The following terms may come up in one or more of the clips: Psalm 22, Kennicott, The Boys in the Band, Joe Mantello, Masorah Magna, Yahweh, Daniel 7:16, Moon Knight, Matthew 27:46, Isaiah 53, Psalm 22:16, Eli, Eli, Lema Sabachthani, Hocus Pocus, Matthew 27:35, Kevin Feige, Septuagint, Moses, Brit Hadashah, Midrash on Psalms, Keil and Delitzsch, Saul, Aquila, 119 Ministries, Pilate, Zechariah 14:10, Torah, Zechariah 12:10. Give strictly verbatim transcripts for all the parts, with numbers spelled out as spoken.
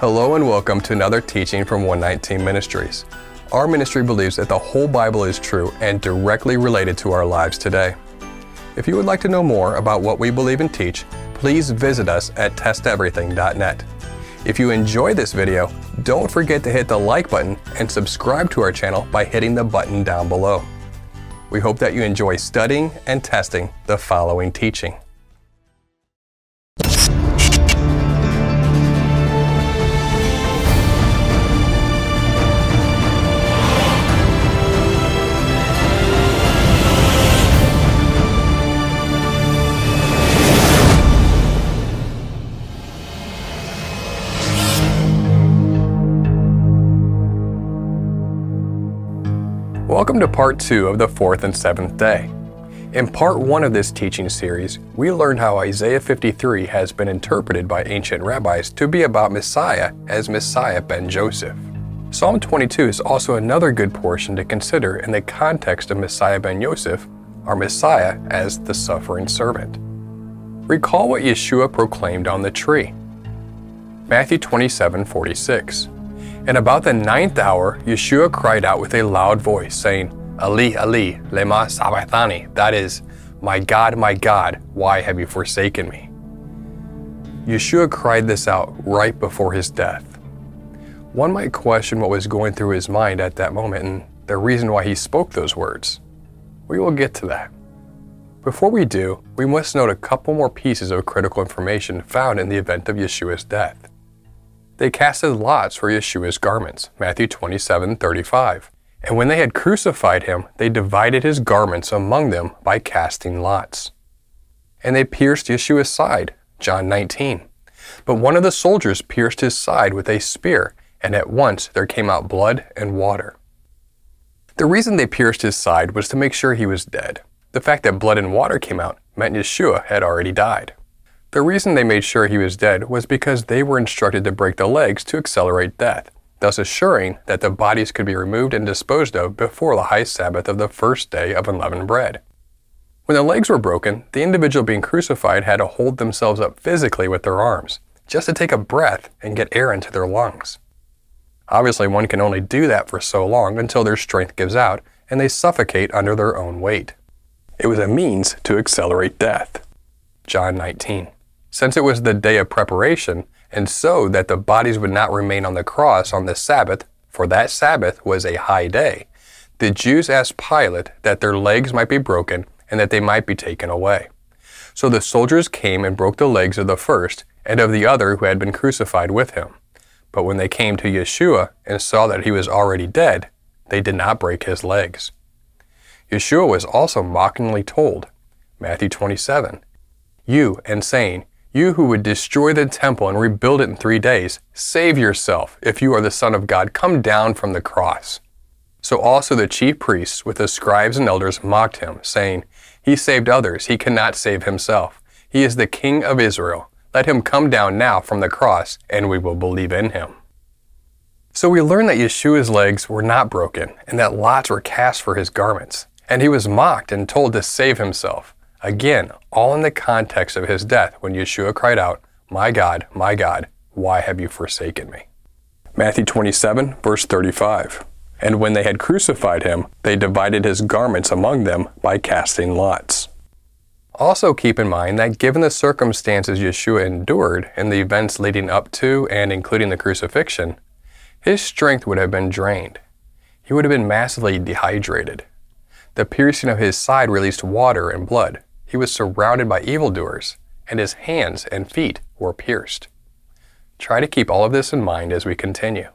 Hello and welcome to another teaching from one nineteen Ministries. Our ministry believes that the whole Bible is true and directly related to our lives today. If you would like to know more about what we believe and teach, please visit us at test everything dot net. If you enjoy this video, don't forget to hit the like button and subscribe to our channel by hitting the button down below. We hope that you enjoy studying and testing the following teaching. Welcome to part two of the fourth and seventh day. In part one of this teaching series, we learned how Isaiah fifty-three has been interpreted by ancient rabbis to be about Messiah as Messiah ben Joseph. Psalm twenty-two is also another good portion to consider in the context of Messiah ben Joseph, or Messiah as the suffering servant. Recall what Yeshua proclaimed on the tree. Matthew twenty-seven forty-six. And about the ninth hour, Yeshua cried out with a loud voice, saying, Eli, Eli, Lema Sabachthani, that is, My God, my God, why have you forsaken me? Yeshua cried this out right before his death. One might question what was going through his mind at that moment and the reason why he spoke those words. We will get to that. Before we do, we must note a couple more pieces of critical information found in the event of Yeshua's death. They casted lots for Yeshua's garments, Matthew twenty-seven thirty-five. And when they had crucified him, they divided his garments among them by casting lots. And they pierced Yeshua's side, John nineteen. But one of the soldiers pierced his side with a spear, and at once there came out blood and water. The reason they pierced his side was to make sure he was dead. The fact that blood and water came out meant Yeshua had already died. The reason they made sure he was dead was because they were instructed to break the legs to accelerate death, thus assuring that the bodies could be removed and disposed of before the high Sabbath of the first day of unleavened bread. When the legs were broken, the individual being crucified had to hold themselves up physically with their arms, just to take a breath and get air into their lungs. Obviously, one can only do that for so long until their strength gives out and they suffocate under their own weight. It was a means to accelerate death. John nineteen. Since it was the day of preparation, and so that the bodies would not remain on the cross on the Sabbath, for that Sabbath was a high day, the Jews asked Pilate that their legs might be broken and that they might be taken away. So the soldiers came and broke the legs of the first and of the other who had been crucified with him. But when they came to Yeshua and saw that he was already dead, they did not break his legs. Yeshua was also mockingly told, Matthew twenty-seven, You, and saying, You who would destroy the temple and rebuild it in three days, save yourself. If you are the Son of God, come down from the cross. So also the chief priests with the scribes and elders mocked him, saying, He saved others, he cannot save himself. He is the King of Israel. Let him come down now from the cross, and we will believe in him. So we learn that Yeshua's legs were not broken, and that lots were cast for his garments. And he was mocked and told to save himself. Again, all in the context of his death when Yeshua cried out, My God, my God, why have you forsaken me? Matthew twenty-seven, verse thirty-five. And when they had crucified him, they divided his garments among them by casting lots. Also keep in mind that given the circumstances Yeshua endured and the events leading up to and including the crucifixion, his strength would have been drained. He would have been massively dehydrated. The piercing of his side released water and blood. He was surrounded by evildoers, and his hands and feet were pierced. Try to keep all of this in mind as we continue.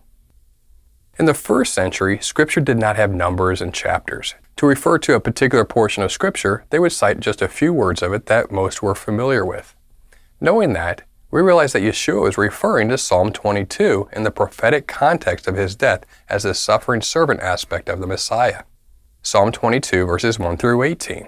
In the first century, Scripture did not have numbers and chapters. To refer to a particular portion of Scripture, they would cite just a few words of it that most were familiar with. Knowing that, we realize that Yeshua was referring to Psalm twenty-two in the prophetic context of his death as the suffering servant aspect of the Messiah. Psalm twenty-two, verses one through eighteen.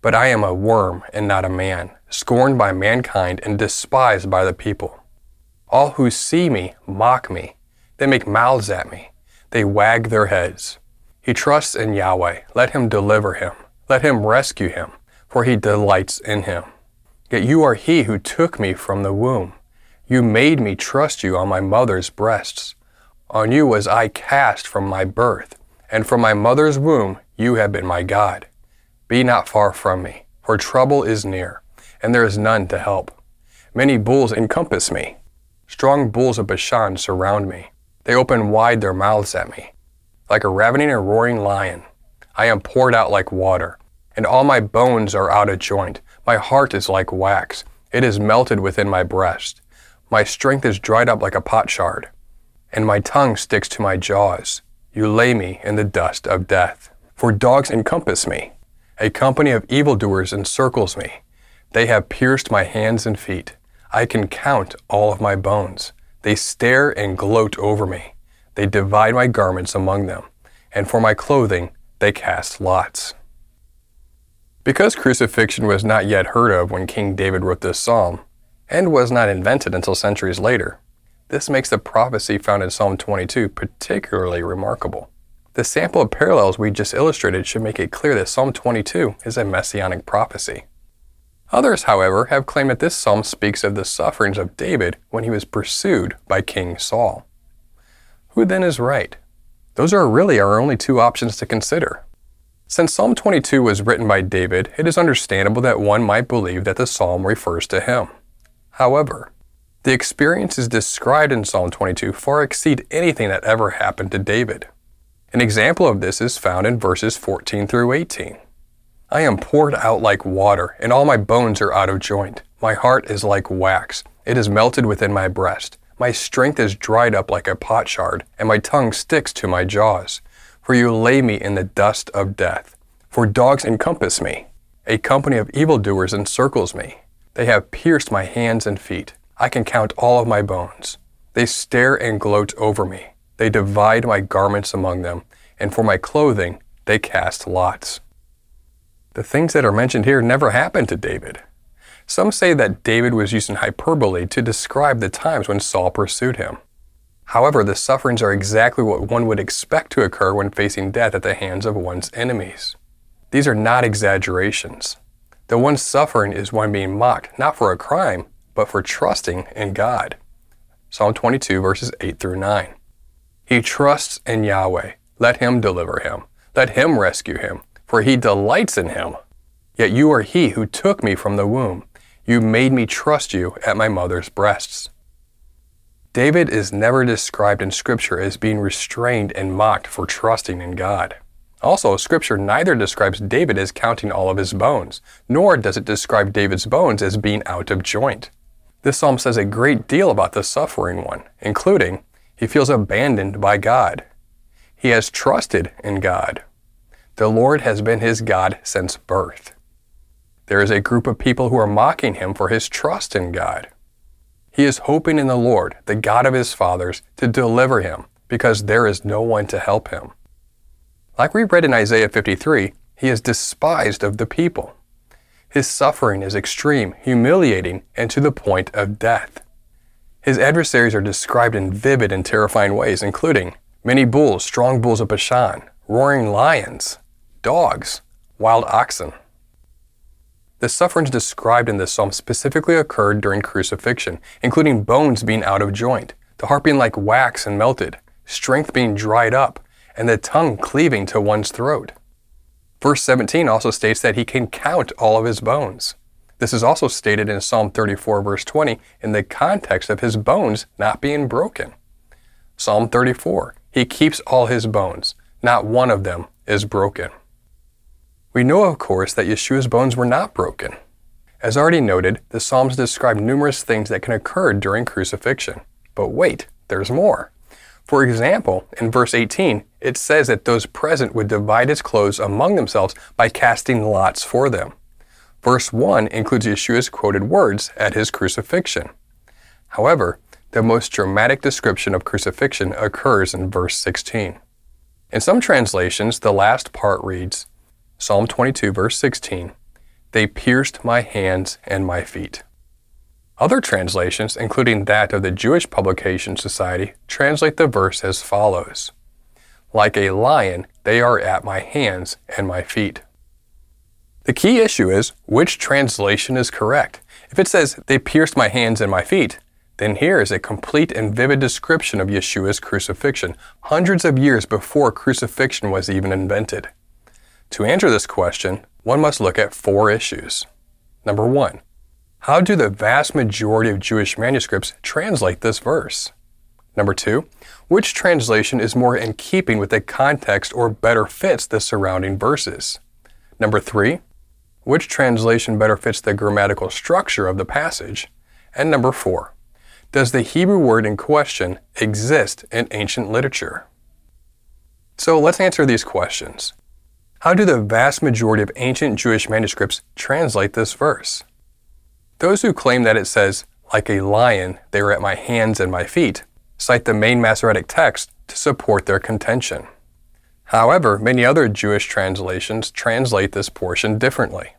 But I am a worm and not a man, scorned by mankind and despised by the people. All who see me mock me. They make mouths at me. They wag their heads. He trusts in Yahweh. Let him deliver him. Let him rescue him, for he delights in him. Yet you are he who took me from the womb. You made me trust you on my mother's breasts. On you was I cast from my birth, and from my mother's womb you have been my God. Be not far from me, for trouble is near, and there is none to help. Many bulls encompass me. Strong bulls of Bashan surround me. They open wide their mouths at me. Like a ravening and roaring lion, I am poured out like water, and all my bones are out of joint. My heart is like wax. It is melted within my breast. My strength is dried up like a potsherd, and my tongue sticks to my jaws. You lay me in the dust of death. For dogs encompass me. A company of evildoers encircles me. They have pierced my hands and feet. I can count all of my bones. They stare and gloat over me. They divide my garments among them, and for my clothing they cast lots. Because crucifixion was not yet heard of when King David wrote this psalm, and was not invented until centuries later, this makes the prophecy found in Psalm twenty-two particularly remarkable. The sample of parallels we just illustrated should make it clear that Psalm twenty-two is a messianic prophecy. Others, however, have claimed that this psalm speaks of the sufferings of David when he was pursued by King Saul. Who then is right? Those are really our only two options to consider. Since Psalm twenty-two was written by David, it is understandable that one might believe that the psalm refers to him. However, the experiences described in Psalm twenty-two far exceed anything that ever happened to David. An example of this is found in verses fourteen through eighteen. I am poured out like water, and all my bones are out of joint. My heart is like wax. It is melted within my breast. My strength is dried up like a potsherd, and my tongue sticks to my jaws. For you lay me in the dust of death. For dogs encompass me. A company of evildoers encircles me. They have pierced my hands and feet. I can count all of my bones. They stare and gloat over me. They divide my garments among them, and for my clothing they cast lots. The things that are mentioned here never happened to David. Some say that David was using hyperbole to describe the times when Saul pursued him. However, the sufferings are exactly what one would expect to occur when facing death at the hands of one's enemies. These are not exaggerations. The one suffering is one being mocked, not for a crime, but for trusting in God. Psalm twenty-two verses eight through nine. He trusts in Yahweh. Let him deliver him. Let him rescue him. For he delights in him. Yet you are he who took me from the womb. You made me trust you at my mother's breasts. David is never described in Scripture as being restrained and mocked for trusting in God. Also, Scripture neither describes David as counting all of his bones, nor does it describe David's bones as being out of joint. This psalm says a great deal about the suffering one, including, he feels abandoned by God. He has trusted in God. The Lord has been his God since birth. There is a group of people who are mocking him for his trust in God. He is hoping in the Lord, the God of his fathers, to deliver him, because there is no one to help him. Like we read in Isaiah fifty-three, he is despised of the people. His suffering is extreme, humiliating, and to the point of death. His adversaries are described in vivid and terrifying ways, including many bulls, strong bulls of Bashan, roaring lions, dogs, wild oxen. The sufferings described in this psalm specifically occurred during crucifixion, including bones being out of joint, the heart being like wax and melted, strength being dried up, and the tongue cleaving to one's throat. Verse seventeen also states that he can count all of his bones. This is also stated in Psalm thirty-four verse twenty in the context of his bones not being broken. Psalm thirty-four, he keeps all his bones. Not one of them is broken. We know, of course, that Yeshua's bones were not broken. As already noted, the Psalms describe numerous things that can occur during crucifixion. But wait, there's more. For example, in verse eighteen, it says that those present would divide his clothes among themselves by casting lots for them. Verse one includes Yeshua's quoted words at his crucifixion. However, the most dramatic description of crucifixion occurs in verse sixteen. In some translations, the last part reads, Psalm twenty-two, verse sixteen, "They pierced my hands and my feet." Other translations, including that of the Jewish Publication Society, translate the verse as follows, "Like a lion, they are at my hands and my feet." The key issue is which translation is correct. If it says, "They pierced my hands and my feet," then here is a complete and vivid description of Yeshua's crucifixion, hundreds of years before crucifixion was even invented. To answer this question, one must look at four issues. Number one, how do the vast majority of Jewish manuscripts translate this verse? Number two, which translation is more in keeping with the context or better fits the surrounding verses? Number three, which translation better fits the grammatical structure of the passage? And number four, does the Hebrew word in question exist in ancient literature? So let's answer these questions. How do the vast majority of ancient Jewish manuscripts translate this verse? Those who claim that it says, "Like a lion, they were at my hands and my feet," cite the main Masoretic text to support their contention. However, many other Jewish translations translate this portion differently.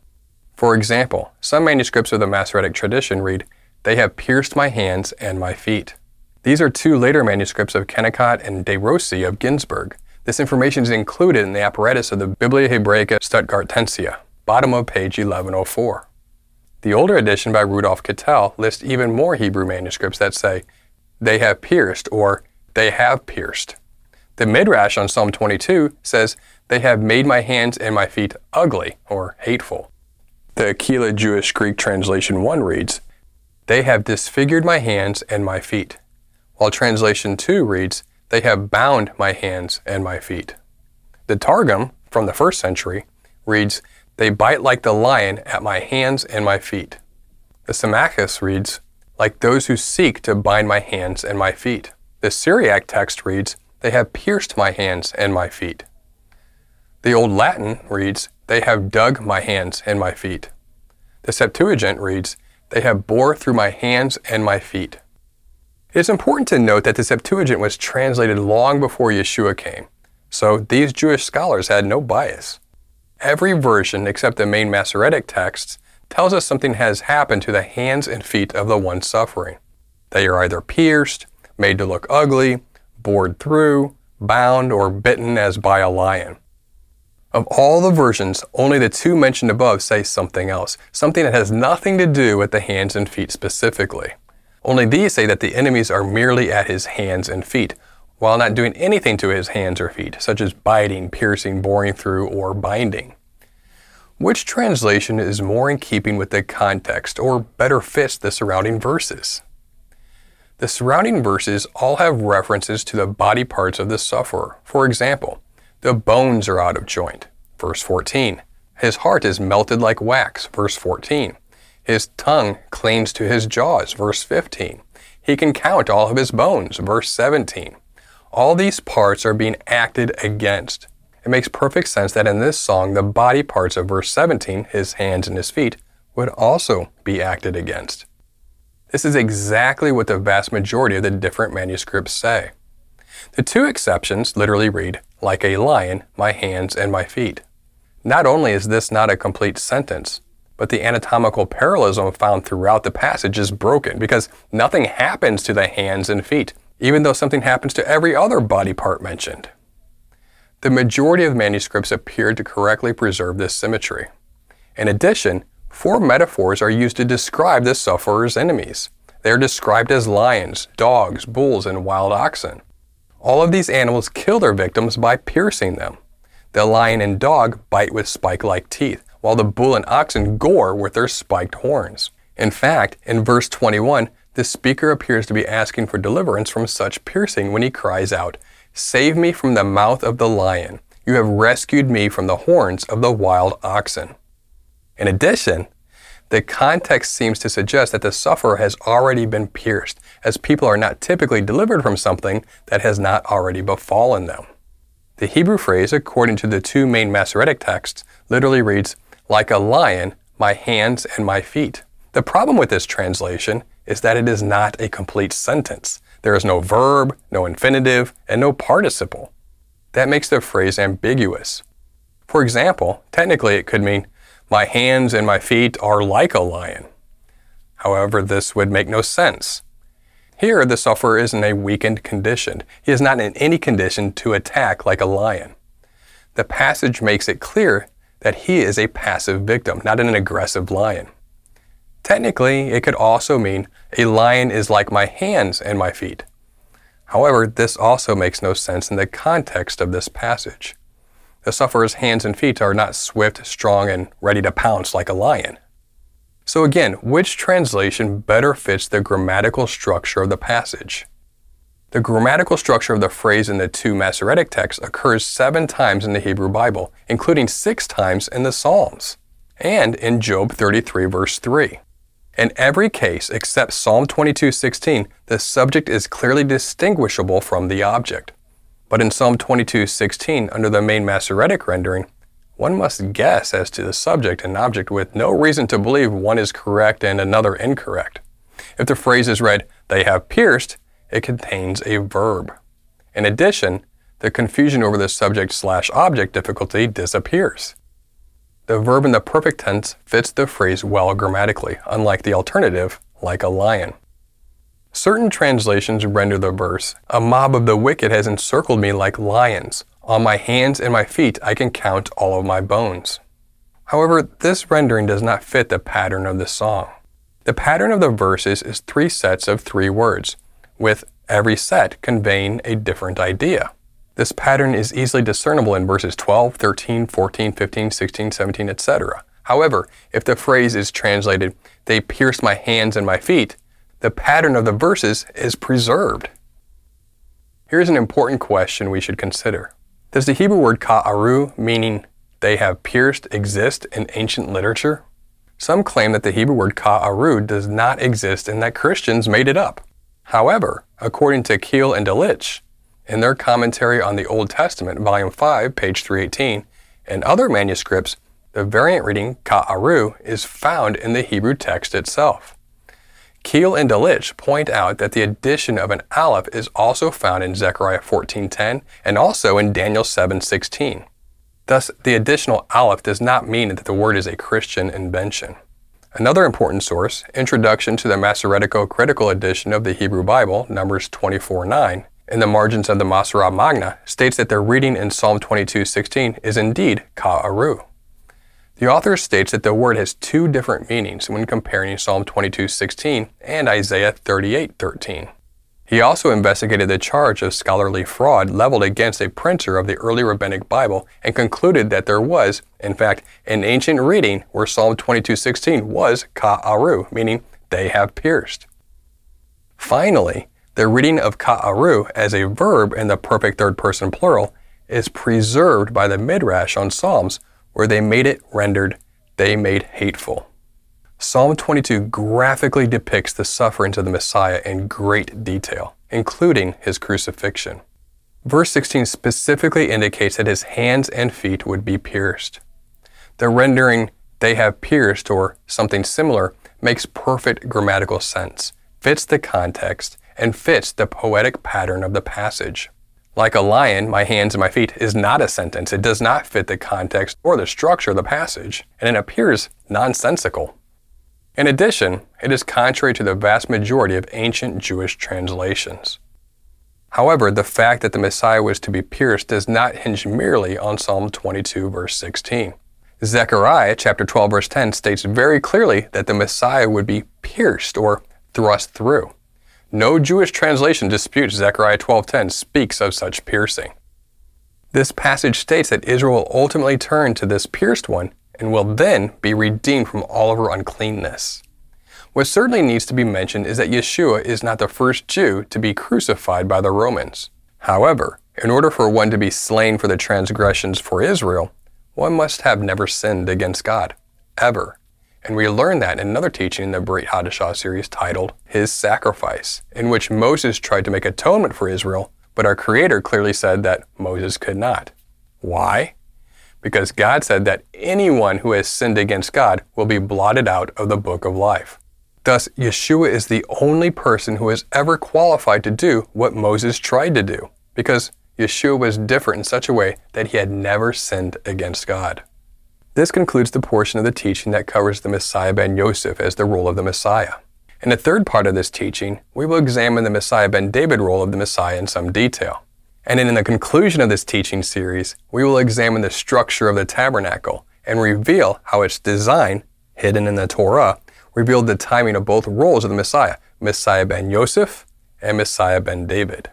For example, some manuscripts of the Masoretic tradition read, "They have pierced my hands and my feet." These are two later manuscripts of Kennicott and De Rossi of Ginsburg. This information is included in the apparatus of the Biblia Hebraica Stuttgartensia, bottom of page eleven oh four. The older edition by Rudolf Kittel lists even more Hebrew manuscripts that say, "They have pierced" or "They have pierced." The Midrash on Psalm twenty-two says, "They have made my hands and my feet ugly" or hateful. The Aquila Jewish Greek translation one reads, "They have disfigured my hands and my feet," while translation two reads, "They have bound my hands and my feet." The Targum, from the first century, reads, "They bite like the lion at my hands and my feet." The Symmachus reads, "Like those who seek to bind my hands and my feet." The Syriac text reads, "They have pierced my hands and my feet." The Old Latin reads, "They have dug my hands and my feet." The Septuagint reads, "They have bore through my hands and my feet." It is important to note that the Septuagint was translated long before Yeshua came, so these Jewish scholars had no bias. Every version except the main Masoretic texts tells us something has happened to the hands and feet of the one suffering. They are either pierced, made to look ugly, bored through, bound, or bitten as by a lion. Of all the versions, only the two mentioned above say something else, something that has nothing to do with the hands and feet specifically. Only these say that the enemies are merely at his hands and feet, while not doing anything to his hands or feet, such as biting, piercing, boring through, or binding. Which translation is more in keeping with the context, or better fits the surrounding verses? The surrounding verses all have references to the body parts of the sufferer. For example, "The bones are out of joint," verse fourteen. "His heart is melted like wax," verse fourteen. "His tongue clings to his jaws," verse fifteen. "He can count all of his bones," verse seventeen. All these parts are being acted against. It makes perfect sense that in this song, the body parts of verse seventeen, his hands and his feet, would also be acted against. This is exactly what the vast majority of the different manuscripts say. The two exceptions literally read, "Like a lion, my hands and my feet." Not only is this not a complete sentence, but the anatomical parallelism found throughout the passage is broken because nothing happens to the hands and feet, even though something happens to every other body part mentioned. The majority of manuscripts appear to correctly preserve this symmetry. In addition, four metaphors are used to describe the sufferer's enemies. They are described as lions, dogs, bulls, and wild oxen. All of these animals kill their victims by piercing them. The lion and dog bite with spike-like teeth, while the bull and oxen gore with their spiked horns. In fact, in verse twenty-one, the speaker appears to be asking for deliverance from such piercing when he cries out, "Save me from the mouth of the lion. You have rescued me from the horns of the wild oxen." In addition, the context seems to suggest that the sufferer has already been pierced, as people are not typically delivered from something that has not already befallen them. The Hebrew phrase, according to the two main Masoretic texts, literally reads, "Like a lion, my hands and my feet." The problem with this translation is that it is not a complete sentence. There is no verb, no infinitive, and no participle. That makes the phrase ambiguous. For example, technically it could mean, my hands and my feet are like a lion. However, this would make no sense. Here, the sufferer is in a weakened condition. He is not in any condition to attack like a lion. The passage makes it clear that he is a passive victim, not an aggressive lion. Technically, it could also mean, a lion is like my hands and my feet. However, this also makes no sense in the context of this passage. The sufferer's hands and feet are not swift, strong, and ready to pounce like a lion. So again, which translation better fits the grammatical structure of the passage? The grammatical structure of the phrase in the two Masoretic texts occurs seven times in the Hebrew Bible, including six times in the Psalms, and in Job thirty-three, verse three. In every case except Psalm twenty-two sixteen, the subject is clearly distinguishable from the object. But in Psalm twenty-two sixteen, under the main Masoretic rendering, one must guess as to the subject and object with no reason to believe one is correct and another incorrect. If the phrase is read, they have pierced, it contains a verb. In addition, the confusion over the subject slash object difficulty disappears. The verb in the perfect tense fits the phrase well grammatically, unlike the alternative, like a lion. Certain translations render the verse, a mob of the wicked has encircled me like lions. On my hands and my feet, I can count all of my bones. However, this rendering does not fit the pattern of the song. The pattern of the verses is three sets of three words, with every set conveying a different idea. This pattern is easily discernible in verses twelve, thirteen, fourteen, fifteen, sixteen, seventeen, et cetera. However, if the phrase is translated, they pierced my hands and my feet, the pattern of the verses is preserved. Here's an important question we should consider. Does the Hebrew word ka'aru, meaning they have pierced, exist in ancient literature? Some claim that the Hebrew word ka'aru does not exist and that Christians made it up. However, according to Keil and Delitzsch, in their commentary on the Old Testament, volume five, page three eighteen, and other manuscripts, the variant reading ka'aru is found in the Hebrew text itself. Keil and Delitzsch point out that the addition of an aleph is also found in Zechariah fourteen ten and also in Daniel seven sixteen. Thus, the additional aleph does not mean that the word is a Christian invention. Another important source, Introduction to the Masoretico-Critical Edition of the Hebrew Bible, Numbers twenty-four nine, in the margins of the Masorah Magna, states that their reading in Psalm twenty-two sixteen is indeed ka'aru. The author states that the word has two different meanings when comparing Psalm twenty-two sixteen and Isaiah thirty-eight thirteen. He also investigated the charge of scholarly fraud leveled against a printer of the early Rabbinic Bible and concluded that there was, in fact, an ancient reading where Psalm twenty-two sixteen was ka'aru, meaning they have pierced. Finally, the reading of ka'aru as a verb in the perfect third-person plural is preserved by the Midrash on Psalms, where they made it rendered, they made hateful. Psalm twenty-two graphically depicts the sufferings of the Messiah in great detail, including his crucifixion. Verse sixteen specifically indicates that his hands and feet would be pierced. The rendering, they have pierced, or something similar, makes perfect grammatical sense, fits the context, and fits the poetic pattern of the passage. Like a lion, my hands and my feet is not a sentence. It does not fit the context or the structure of the passage, and it appears nonsensical. In addition, it is contrary to the vast majority of ancient Jewish translations. However, the fact that the Messiah was to be pierced does not hinge merely on Psalm twenty-two, verse sixteen. Zechariah chapter twelve, verse ten states very clearly that the Messiah would be pierced or thrust through. No Jewish translation disputes Zechariah twelve ten speaks of such piercing. This passage states that Israel will ultimately turn to this pierced one and will then be redeemed from all of her uncleanness. What certainly needs to be mentioned is that Yeshua is not the first Jew to be crucified by the Romans. However, in order for one to be slain for the transgressions for Israel, one must have never sinned against God, ever. And we learn that in another teaching in the Brit Hadashah series titled, His Sacrifice, in which Moses tried to make atonement for Israel, but our Creator clearly said that Moses could not. Why? Because God said that anyone who has sinned against God will be blotted out of the book of life. Thus, Yeshua is the only person who is ever qualified to do what Moses tried to do, because Yeshua was different in such a way that he had never sinned against God. This concludes the portion of the teaching that covers the Messiah ben Joseph as the role of the Messiah. In the third part of this teaching, we will examine the Messiah ben David role of the Messiah in some detail. And in the conclusion of this teaching series, we will examine the structure of the tabernacle and reveal how its design, hidden in the Torah, revealed the timing of both roles of the Messiah, Messiah ben Joseph and Messiah ben David.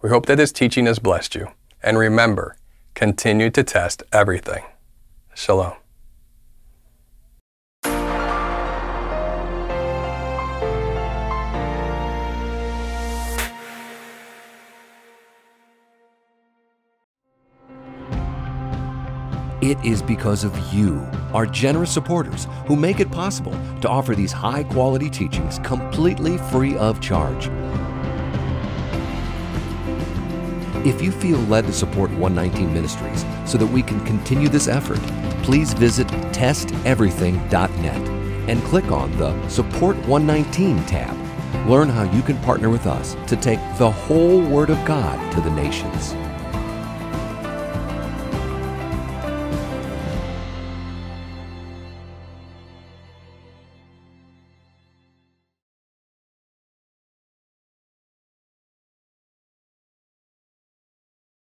We hope that this teaching has blessed you. And remember, continue to test everything. Shalom. It is because of you, our generous supporters, who make it possible to offer these high-quality teachings completely free of charge. If you feel led to support one nineteen Ministries so that we can continue this effort, please visit test everything dot net and click on the Support one nineteen tab. Learn how you can partner with us to take the whole Word of God to the nations.